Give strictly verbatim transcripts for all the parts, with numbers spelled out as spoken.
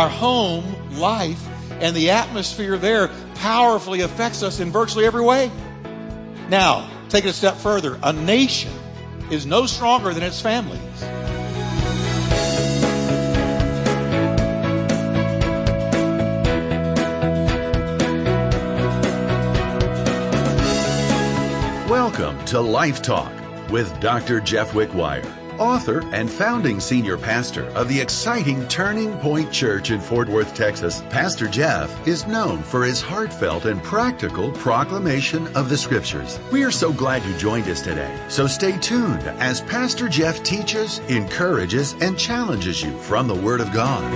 our home life and the atmosphere there powerfully affects us in virtually every way. Now, take it a step further. A nation is no stronger than its families. Welcome to Life Talk with Doctor Jeff Wickwire, author and founding senior pastor of the exciting Turning Point Church in Fort Worth, Texas. Pastor Jeff is known for his heartfelt and practical proclamation of the Scriptures. We are so glad you joined us today. So stay tuned as Pastor Jeff teaches, encourages, and challenges you from the Word of God.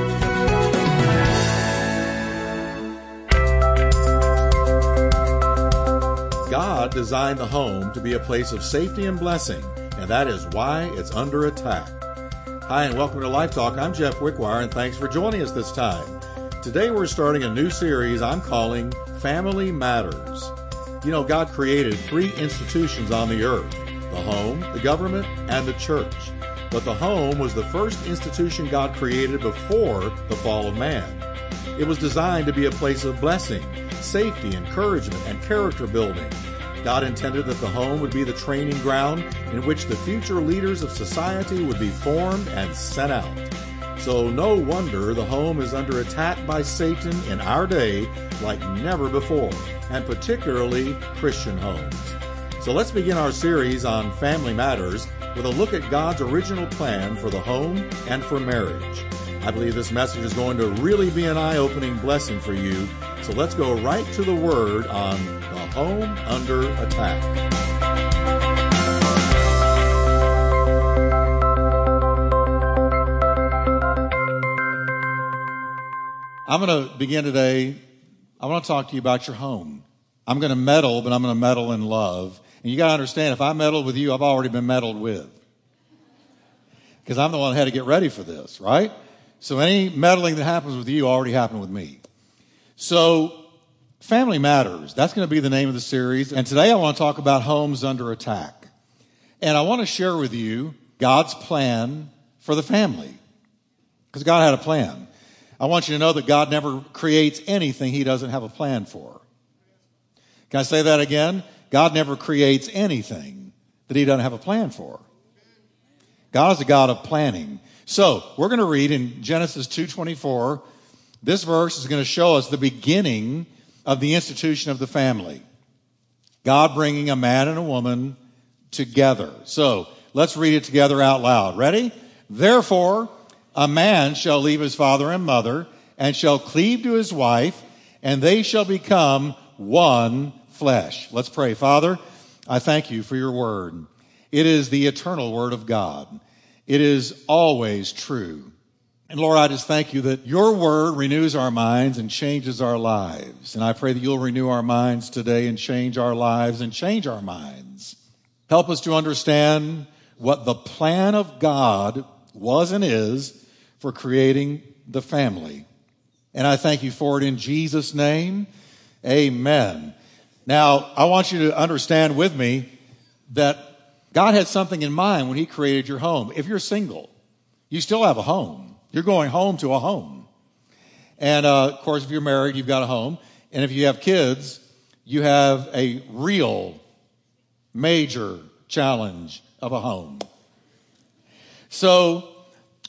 God designed the home to be a place of safety and blessing, and that is why it's under attack. Hi, and welcome to Life Talk. I'm Jeff Wickwire, and thanks for joining us this time. Today we're starting a new series I'm calling Family Matters. You know, God created three institutions on the earth: the home, the government, and the church. But the home was the first institution God created before the fall of man. It was designed to be a place of blessing, safety, encouragement, and character building. God intended that the home would be the training ground in which the future leaders of society would be formed and sent out. So no wonder the home is under attack by Satan in our day like never before, and particularly Christian homes. So let's begin our series on Family Matters with a look at God's original plan for the home and for marriage. I believe this message is going to really be an eye-opening blessing for you. So let's go right to the Word on the home under attack. I'm going to begin today. I want to talk to you about your home. I'm going to meddle, but I'm going to meddle in love. And you got to understand, if I meddle with you, I've already been meddled with, because I'm the one that had to get ready for this, right? So any meddling that happens with you already happened with me. So Family Matters, that's going to be the name of the series. And today I want to talk about homes under attack. And I want to share with you God's plan for the family, because God had a plan. I want you to know that God never creates anything he doesn't have a plan for. Can I say that again? God never creates anything that he doesn't have a plan for. God is a God of planning. So we're going to read in Genesis two twenty-four. This verse is going to show us the beginning of the institution of the family, God bringing a man and a woman together. So let's read it together out loud. Ready? Therefore, a man shall leave his father and mother and shall cleave to his wife, and they shall become one flesh. Let's pray. Father, I thank you for your word. It is the eternal word of God. It is always true. And Lord, I just thank you that your word renews our minds and changes our lives. And I pray that you'll renew our minds today and change our lives and change our minds. Help us to understand what the plan of God was and is for creating the family. And I thank you for it in Jesus' name. Amen. Now, I want you to understand with me that God had something in mind when he created your home. If you're single, you still have a home. You're going home to a home. And, uh, of course, if you're married, you've got a home. And if you have kids, you have a real major challenge of a home. So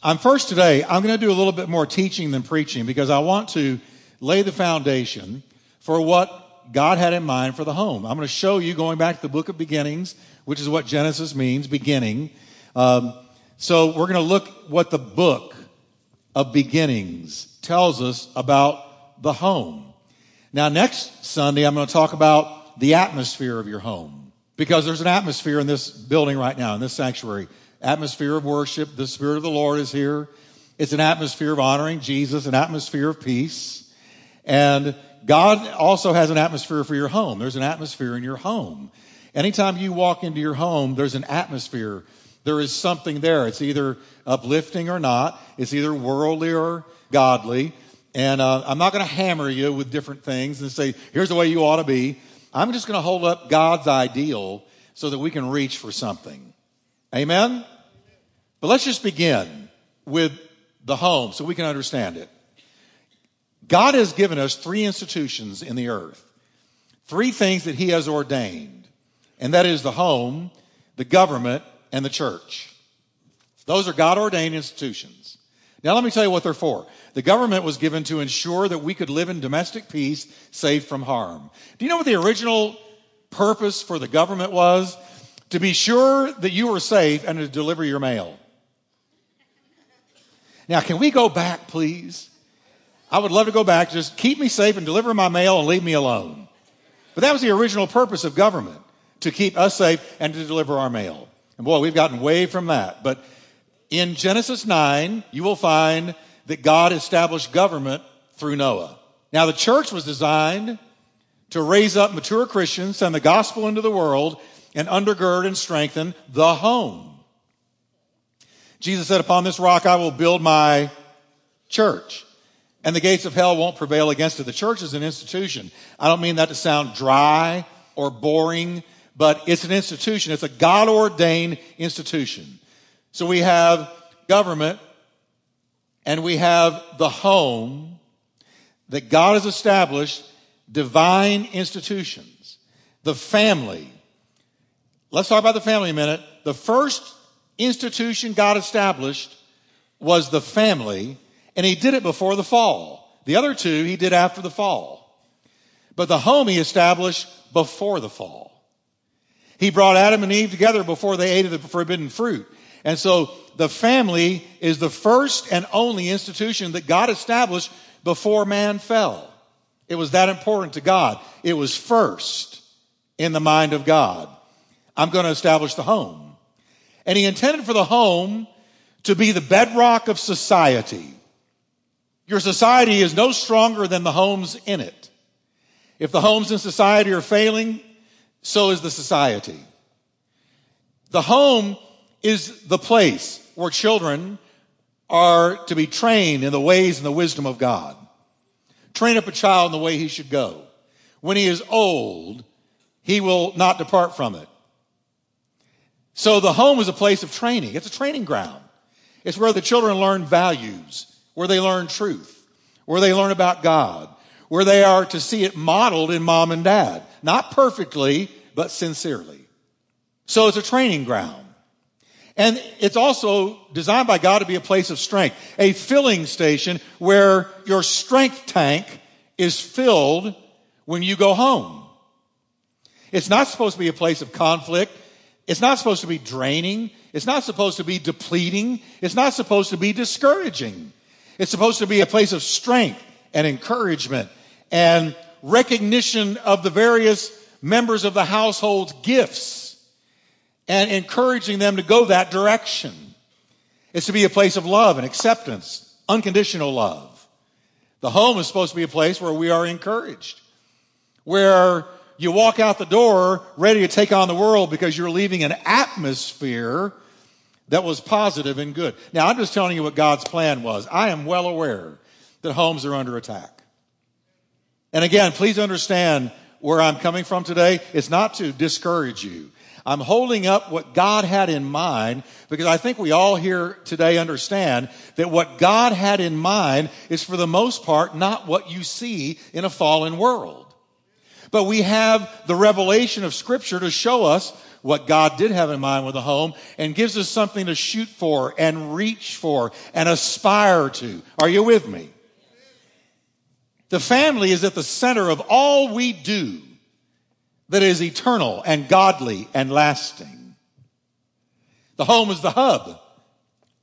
I'm first today, I'm going to do a little bit more teaching than preaching, because I want to lay the foundation for what God had in mind for the home. I'm going to show you, going back to the book of beginnings, which is what Genesis means, beginning. Um, so we're going to look what the book of beginnings tells us about the home. Now, next Sunday, I'm going to talk about the atmosphere of your home, because there's an atmosphere in this building right now, in this sanctuary, atmosphere of worship. The Spirit of the Lord is here. It's an atmosphere of honoring Jesus, an atmosphere of peace. And God also has an atmosphere for your home. There's an atmosphere in your home. Anytime you walk into your home, there's an atmosphere. There is something there. It's either uplifting or not. It's either worldly or godly. And uh, I'm not going to hammer you with different things and say, here's the way you ought to be. I'm just going to hold up God's ideal so that we can reach for something. Amen? But let's just begin with the home so we can understand it. God has given us three institutions in the earth, three things that he has ordained, and that is the home, the government, and the church. Those are God-ordained institutions. Now let me tell you what they're for. The government was given to ensure that we could live in domestic peace, safe from harm. Do you know what the original purpose for the government was? To be sure that you were safe and to deliver your mail. Now, can we go back, please? I would love to go back. Just keep me safe and deliver my mail and leave me alone. But that was the original purpose of government, to keep us safe and to deliver our mail. And boy, we've gotten way from that. But in Genesis nine, you will find that God established government through Noah. Now, the church was designed to raise up mature Christians, send the gospel into the world, and undergird and strengthen the home. Jesus said, "Upon this rock I will build my church, and the gates of hell won't prevail against it." The church is an institution. I don't mean that to sound dry or boring, but it's an institution. It's a God-ordained institution. So we have government, and we have the home that God has established, divine institutions, the family. Let's talk about the family a minute. The first institution God established was the family, and he did it before the fall. The other two he did after the fall. But the home he established before the fall. He brought Adam and Eve together before they ate of the forbidden fruit. And so the family is the first and only institution that God established before man fell. It was that important to God. It was first in the mind of God. I'm going to establish the home. And he intended for the home to be the bedrock of society. Your society is no stronger than the homes in it. If the homes in society are failing, so is the society. The home is the place where children are to be trained in the ways and the wisdom of God. Train up a child in the way he should go. When he is old, he will not depart from it. So the home is a place of training. It's a training ground. It's where the children learn values, where they learn truth, where they learn about God, where they are to see it modeled in mom and dad. Not perfectly, but sincerely. So it's a training ground. And it's also designed by God to be a place of strength, a filling station where your strength tank is filled when you go home. It's not supposed to be a place of conflict. It's not supposed to be draining. It's not supposed to be depleting. It's not supposed to be discouraging. It's supposed to be a place of strength and encouragement and recognition of the various members of the household's gifts, and encouraging them to go that direction. It's to be a place of love and acceptance, unconditional love. The home is supposed to be a place where we are encouraged, where you walk out the door ready to take on the world because you're leaving an atmosphere that was positive and good. Now, I'm just telling you what God's plan was. I am well aware that homes are under attack. And again, please understand where I'm coming from today. It's not to discourage you. I'm holding up what God had in mind because I think we all here today understand that what God had in mind is, for the most part, not what you see in a fallen world. But we have the revelation of Scripture to show us what God did have in mind with a home and gives us something to shoot for and reach for and aspire to. Are you with me? The family is at the center of all we do that is eternal and godly and lasting. The home is the hub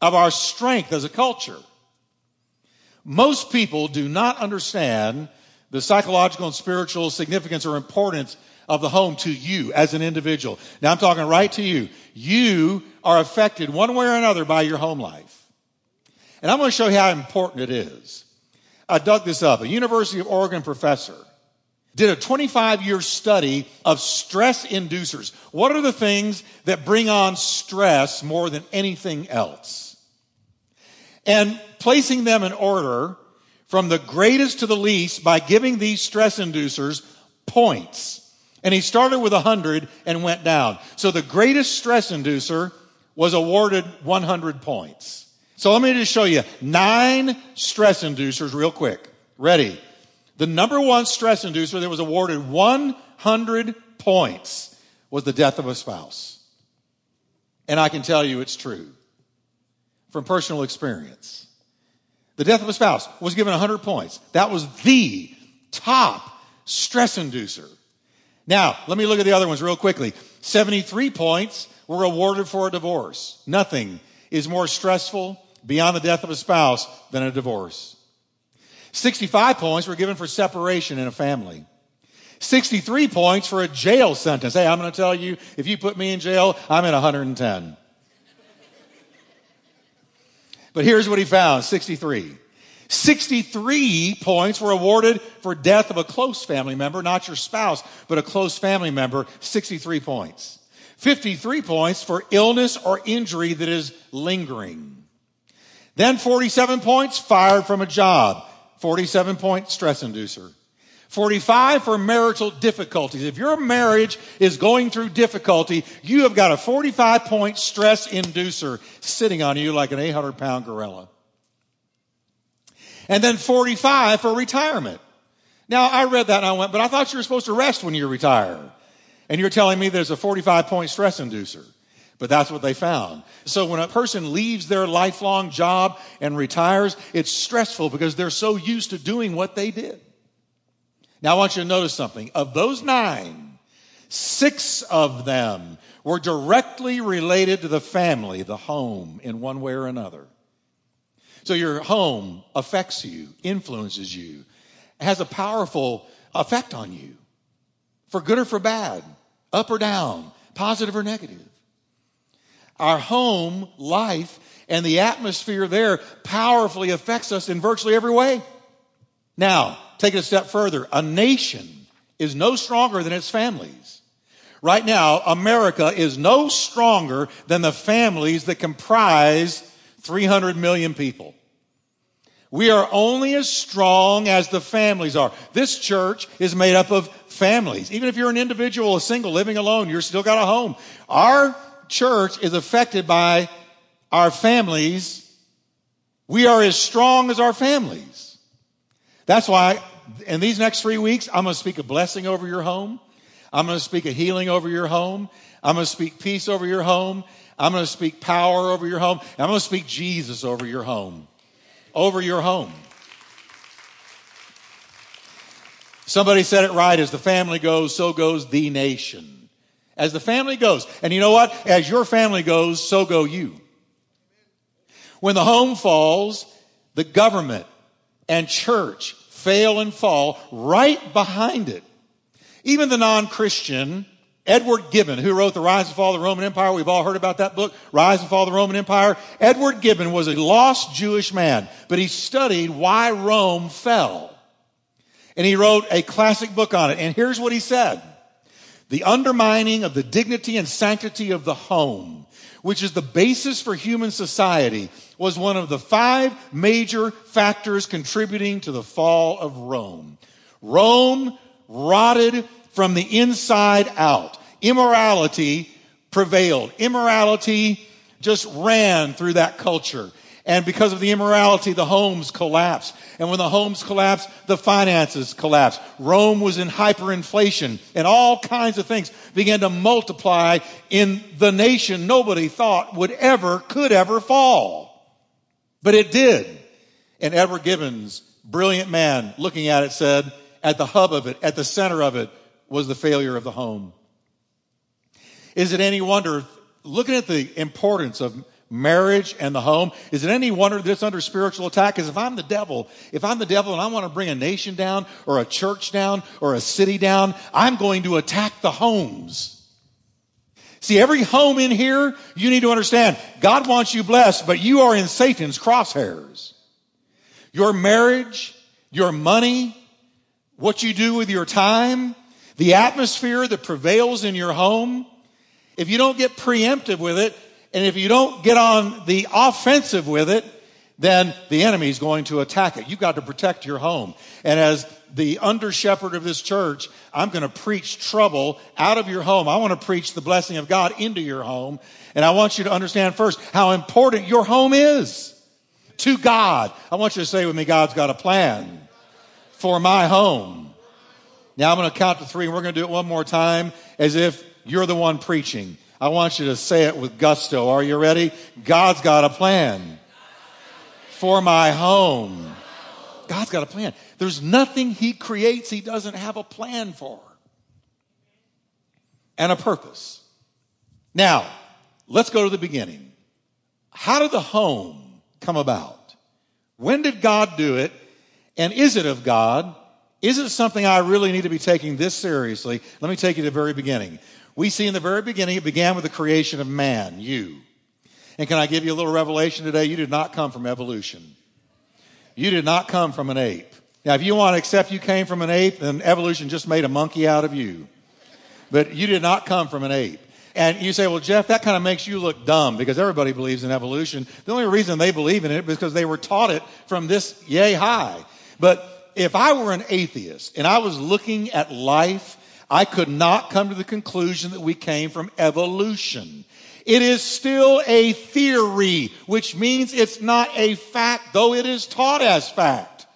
of our strength as a culture. Most people do not understand the psychological and spiritual significance or importance of the home to you as an individual. Now, I'm talking right to you. You are affected one way or another by your home life. And I'm going to show you how important it is. I dug this up. A University of Oregon professor did a twenty-five year study of stress inducers. What are the things that bring on stress more than anything else? And placing them in order from the greatest to the least by giving these stress inducers points. And he started with one hundred and went down. So the greatest stress inducer was awarded one hundred points. So let me just show you nine stress inducers real quick. Ready? The number one stress inducer that was awarded one hundred points was the death of a spouse. And I can tell you it's true from personal experience. The death of a spouse was given one hundred points. That was the top stress inducer. Now, let me look at the other ones real quickly. seventy-three points were awarded for a divorce. Nothing is more stressful beyond the death of a spouse than a divorce. sixty-five points were given for separation in a family. sixty-three points for a jail sentence. Hey, I'm going to tell you, if you put me in jail, I'm at one hundred ten. But here's what he found, sixty-three. sixty-three points were awarded for death of a close family member, not your spouse, but a close family member, sixty-three points. fifty-three points for illness or injury that is lingering. Then forty-seven points, fired from a job, forty-seven point stress inducer. forty-five for marital difficulties. If your marriage is going through difficulty, you have got a forty-five point stress inducer sitting on you like an eight hundred pound gorilla. And then forty-five for retirement. Now, I read that and I went, but I thought you were supposed to rest when you retire. And you're telling me there's a forty-five point stress inducer. But that's what they found. So when a person leaves their lifelong job and retires, it's stressful because they're so used to doing what they did. Now, I want you to notice something. Of those nine, six of them were directly related to the family, the home, in one way or another. So your home affects you, influences you, has a powerful effect on you, for good or for bad, up or down, positive or negative. Our home life and the atmosphere there powerfully affects us in virtually every way. Now, take it a step further. A nation is no stronger than its families. Right now, America is no stronger than the families that comprise three hundred million people. We are only as strong as the families are. This church is made up of families. Even if you're an individual, a single, living alone, you're still got a home. Our church is affected by our families. We are as strong as our families. That's why in these next three weeks, I'm going to speak a blessing over your home. I'm going to speak a healing over your home. I'm going to speak peace over your home. I'm going to speak power over your home. And I'm going to speak Jesus over your home, over your home. Somebody said it right. As the family goes, so goes the nation. As the family goes. And you know what? As your family goes, so go you. When the home falls, the government and church fail and fall right behind it. Even the non-Christian, Edward Gibbon, who wrote The Rise and Fall of the Roman Empire, we've all heard about that book, Rise and Fall of the Roman Empire. Edward Gibbon was a lost Jewish man, but he studied why Rome fell. And he wrote a classic book on it. And here's what he said. The undermining of the dignity and sanctity of the home, which is the basis for human society, was one of the five major factors contributing to the fall of Rome. Rome rotted from the inside out. Immorality prevailed. Immorality just ran through that culture. And because of the immorality, the homes collapsed. And when the homes collapsed, the finances collapsed. Rome was in hyperinflation, and all kinds of things began to multiply in the nation nobody thought would ever, could ever fall. But it did. And Edward Gibbon's brilliant man looking at it said, at the hub of it, at the center of it, was the failure of the home. Is it any wonder, looking at the importance of marriage and the home, is it any wonder that it's under spiritual attack? Because if I'm the devil, if I'm the devil and I want to bring a nation down or a church down or a city down, I'm going to attack the homes. See, every home in here, you need to understand, God wants you blessed, but you are in Satan's crosshairs. Your marriage, your money, what you do with your time, the atmosphere that prevails in your home, if you don't get preemptive with it, and if you don't get on the offensive with it, then the enemy is going to attack it. You've got to protect your home. And as the under-shepherd of this church, I'm going to preach trouble out of your home. I want to preach the blessing of God into your home. And I want you to understand first how important your home is to God. I want you to say with me, God's got a plan for my home. Now I'm going to count to three, and we're going to do it one more time as if you're the one preaching. I want you to say it with gusto. Are you ready? God's got a plan for my home. God's got a plan. There's nothing he creates he doesn't have a plan for and a purpose. Now, let's go to the beginning. How did the home come about? When did God do it? And is it of God? Is it something I really need to be taking this seriously? Let me take you to the very beginning. We see in the very beginning, it began with the creation of man, you. And can I give you a little revelation today? You did not come from evolution. You did not come from an ape. Now, if you want to accept you came from an ape, then evolution just made a monkey out of you. But you did not come from an ape. And you say, well, Jeff, that kind of makes you look dumb because everybody believes in evolution. The only reason they believe in it is because they were taught it from this yay high. But if I were an atheist and I was looking at life, I could not come to the conclusion that we came from evolution. It is still a theory, which means it's not a fact, though it is taught as fact.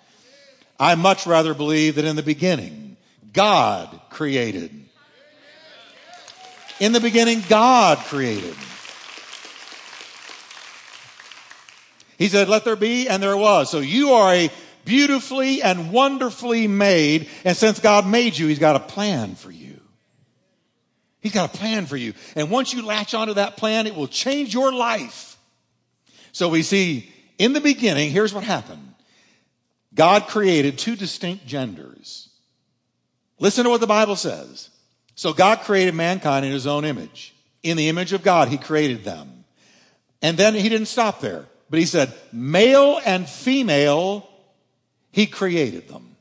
I much rather believe that in the beginning, God created. In the beginning, God created. He said, let there be, and there was. So you are a beautifully and wonderfully made. And since God made you, he's got a plan for you. He's got a plan for you. And once you latch onto that plan, it will change your life. So we see in the beginning, here's what happened. God created two distinct genders. Listen to what the Bible says. So God created mankind in his own image. In the image of God, he created them. And then he didn't stop there. But he said, male and female, he created them.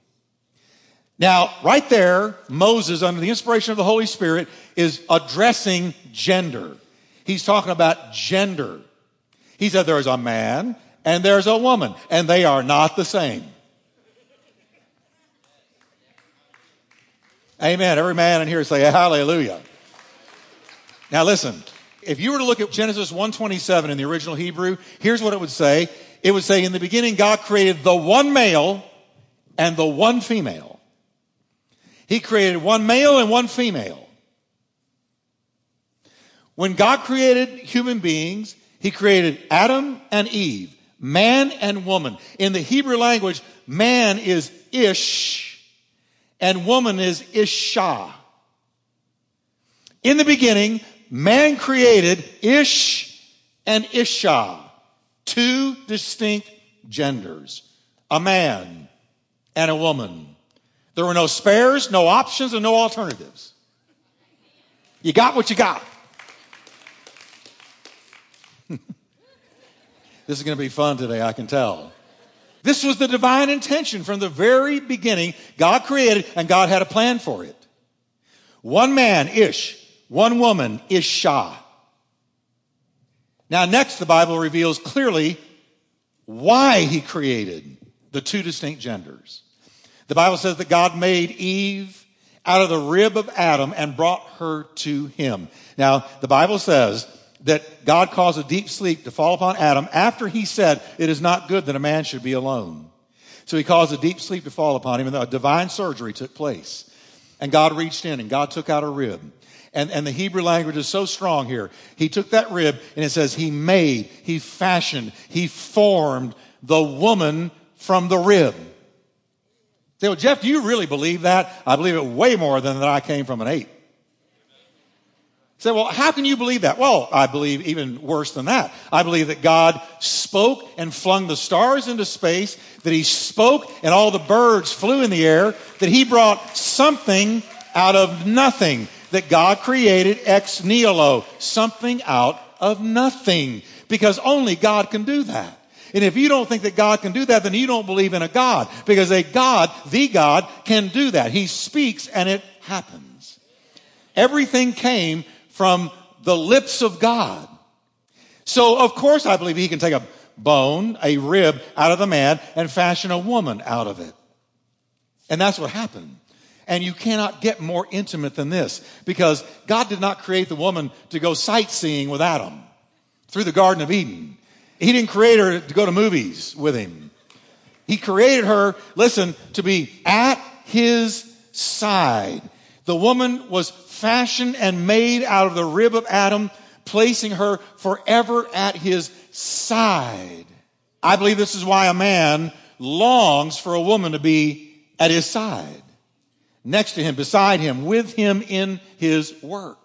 Now, right there, Moses, under the inspiration of the Holy Spirit, is addressing gender. He's talking about gender. He said there's a man and there's a woman, and they are not the same. Amen. Every man in here say hallelujah. Now, listen, if you were to look at Genesis one twenty-seven in the original Hebrew, here's what it would say. It would say, in the beginning, God created the one male and the one female. He created one male and one female. When God created human beings, he created Adam and Eve, man and woman. In the Hebrew language, man is Ish and woman is Isha. In the beginning, man created Ish and Isha. Two distinct genders, a man and a woman. There were no spares, no options, and no alternatives. You got what you got. This is going to be fun today, I can tell. This was the divine intention from the very beginning. God created, and God had a plan for it. One man, Ish, one woman, Isha. Now, next, the Bible reveals clearly why he created the two distinct genders. The Bible says that God made Eve out of the rib of Adam and brought her to him. Now, the Bible says that God caused a deep sleep to fall upon Adam after he said, it is not good that a man should be alone. So he caused a deep sleep to fall upon him, and a divine surgery took place. And God reached in, and God took out a rib. And, and the Hebrew language is so strong here. He took that rib, and it says he made, he fashioned, he formed the woman from the rib. Say, well, Jeff, do you really believe that? I believe it way more than that I came from an ape. Say, well, how can you believe that? Well, I believe even worse than that. I believe that God spoke and flung the stars into space, that he spoke and all the birds flew in the air, that he brought something out of nothing. That God created ex nihilo, something out of nothing, because only God can do that. And if you don't think that God can do that, then you don't believe in a God, because a God, the God, can do that. He speaks and it happens. Everything came from the lips of God. So, of course, I believe he can take a bone, a rib, out of the man and fashion a woman out of it. And that's what happened. And you cannot get more intimate than this, because God did not create the woman to go sightseeing with Adam through the Garden of Eden. He didn't create her to go to movies with him. He created her, listen, to be at his side. The woman was fashioned and made out of the rib of Adam, placing her forever at his side. I believe this is why a man longs for a woman to be at his side, next to him, beside him, with him in his work.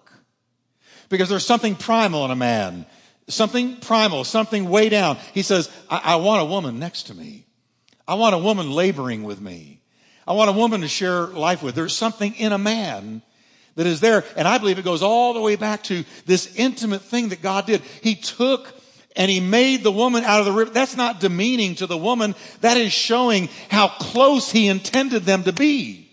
Because there's something primal in a man, something primal, something way down. He says, I, I want a woman next to me. I want a woman laboring with me. I want a woman to share life with. There's something in a man that is there. And I believe it goes all the way back to this intimate thing that God did. He took and he made the woman out of the rib. That's not demeaning to the woman. That is showing how close he intended them to be.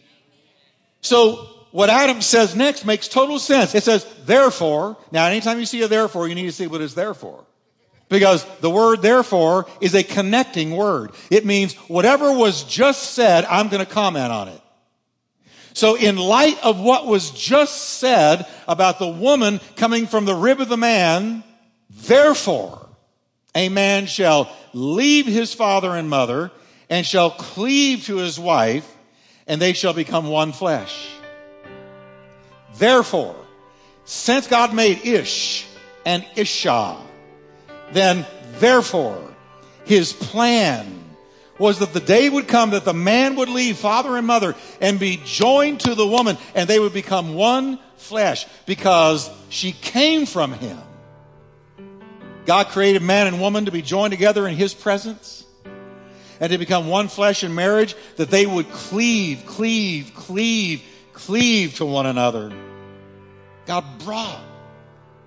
So what Adam says next makes total sense. It says, therefore. Now, anytime you see a therefore, you need to see what it's there for. Because the word therefore is a connecting word. It means whatever was just said, I'm going to comment on it. So in light of what was just said about the woman coming from the rib of the man, therefore a man shall leave his father and mother and shall cleave to his wife, and they shall become one flesh. Therefore, since God made Ish and Isha, then therefore his plan was that the day would come that the man would leave father and mother and be joined to the woman, and they would become one flesh because she came from him. God created man and woman to be joined together in his presence and to become one flesh in marriage, that they would cleave, cleave, cleave, cleave to one another. God brought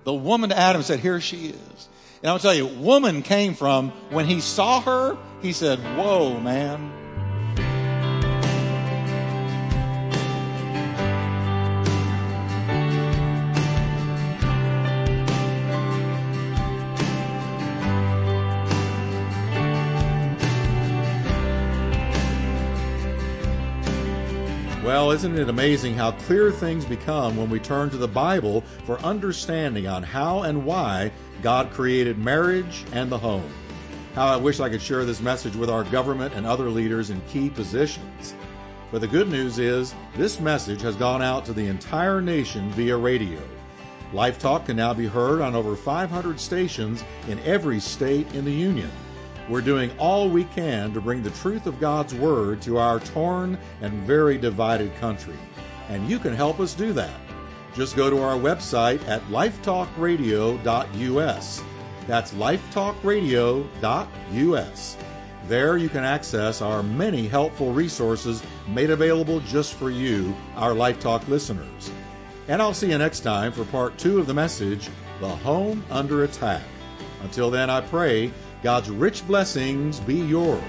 the woman to Adam and said, here she is. And I'll tell you, woman came from, when he saw her, he said, whoa, man. Well, isn't it amazing how clear things become when we turn to the Bible for understanding on how and why God created marriage and the home? How I wish I could share this message with our government and other leaders in key positions. But the good news is this message has gone out to the entire nation via radio. Life Talk can now be heard on over five hundred stations in every state in the union. We're doing all we can to bring the truth of God's Word to our torn and very divided country. And you can help us do that. Just go to our website at life talk radio dot u s. That's life talk radio dot u s. There you can access our many helpful resources made available just for you, our Life Talk listeners. And I'll see you next time for part two of the message, The Home Under Attack. Until then, I pray God's rich blessings be yours.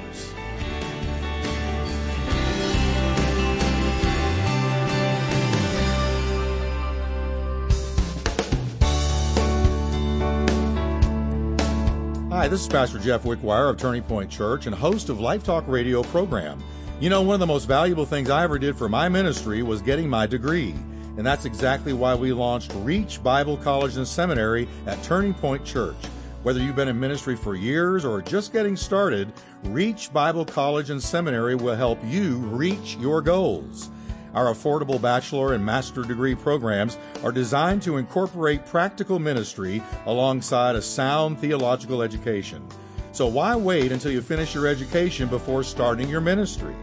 Hi, this is Pastor Jeff Wickwire of Turning Point Church and host of Life Talk Radio program. You know, one of the most valuable things I ever did for my ministry was getting my degree. And that's exactly why we launched Reach Bible College and Seminary at Turning Point Church. Whether you've been in ministry for years or just getting started, Reach Bible College and Seminary will help you reach your goals. Our affordable bachelor and master degree programs are designed to incorporate practical ministry alongside a sound theological education. So why wait until you finish your education before starting your ministry?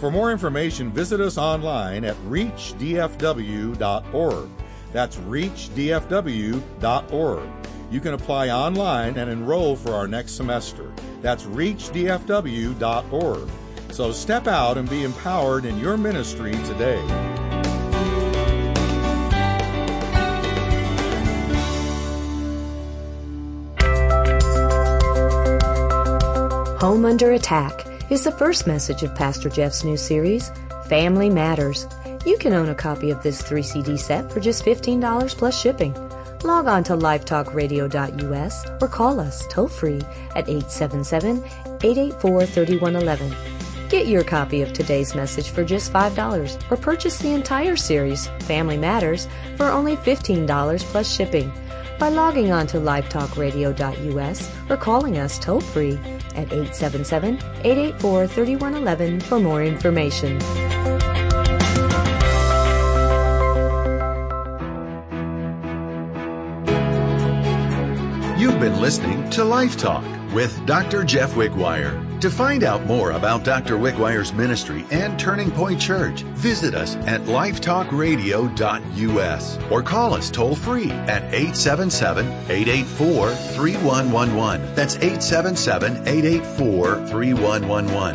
For more information, visit us online at reach d f w dot org. That's reach d f w dot org. You can apply online and enroll for our next semester. That's reach d f w dot org. So step out and be empowered in your ministry today. Home Under Attack is the first message of Pastor Jeff's new series, Family Matters. You can own a copy of this three C D set for just fifteen dollars plus shipping. Log on to life talk radio dot u s or call us toll-free at eight seven seven, eight eight four, three one one one. Get your copy of today's message for just five dollars or purchase the entire series, Family Matters, for only fifteen dollars plus shipping. by logging on to life talk radio dot u s or calling us toll-free at eight seven seven, eight eight four, three one one one for more information. You've been listening to Life Talk with Doctor Jeff Wickwire. To find out more about Doctor Wickwire's ministry and Turning Point Church, visit us at life talk radio dot u s or call us toll-free at eight seven seven, eight eight four, three one one one. That's eight seven seven, eight eight four, three one one one.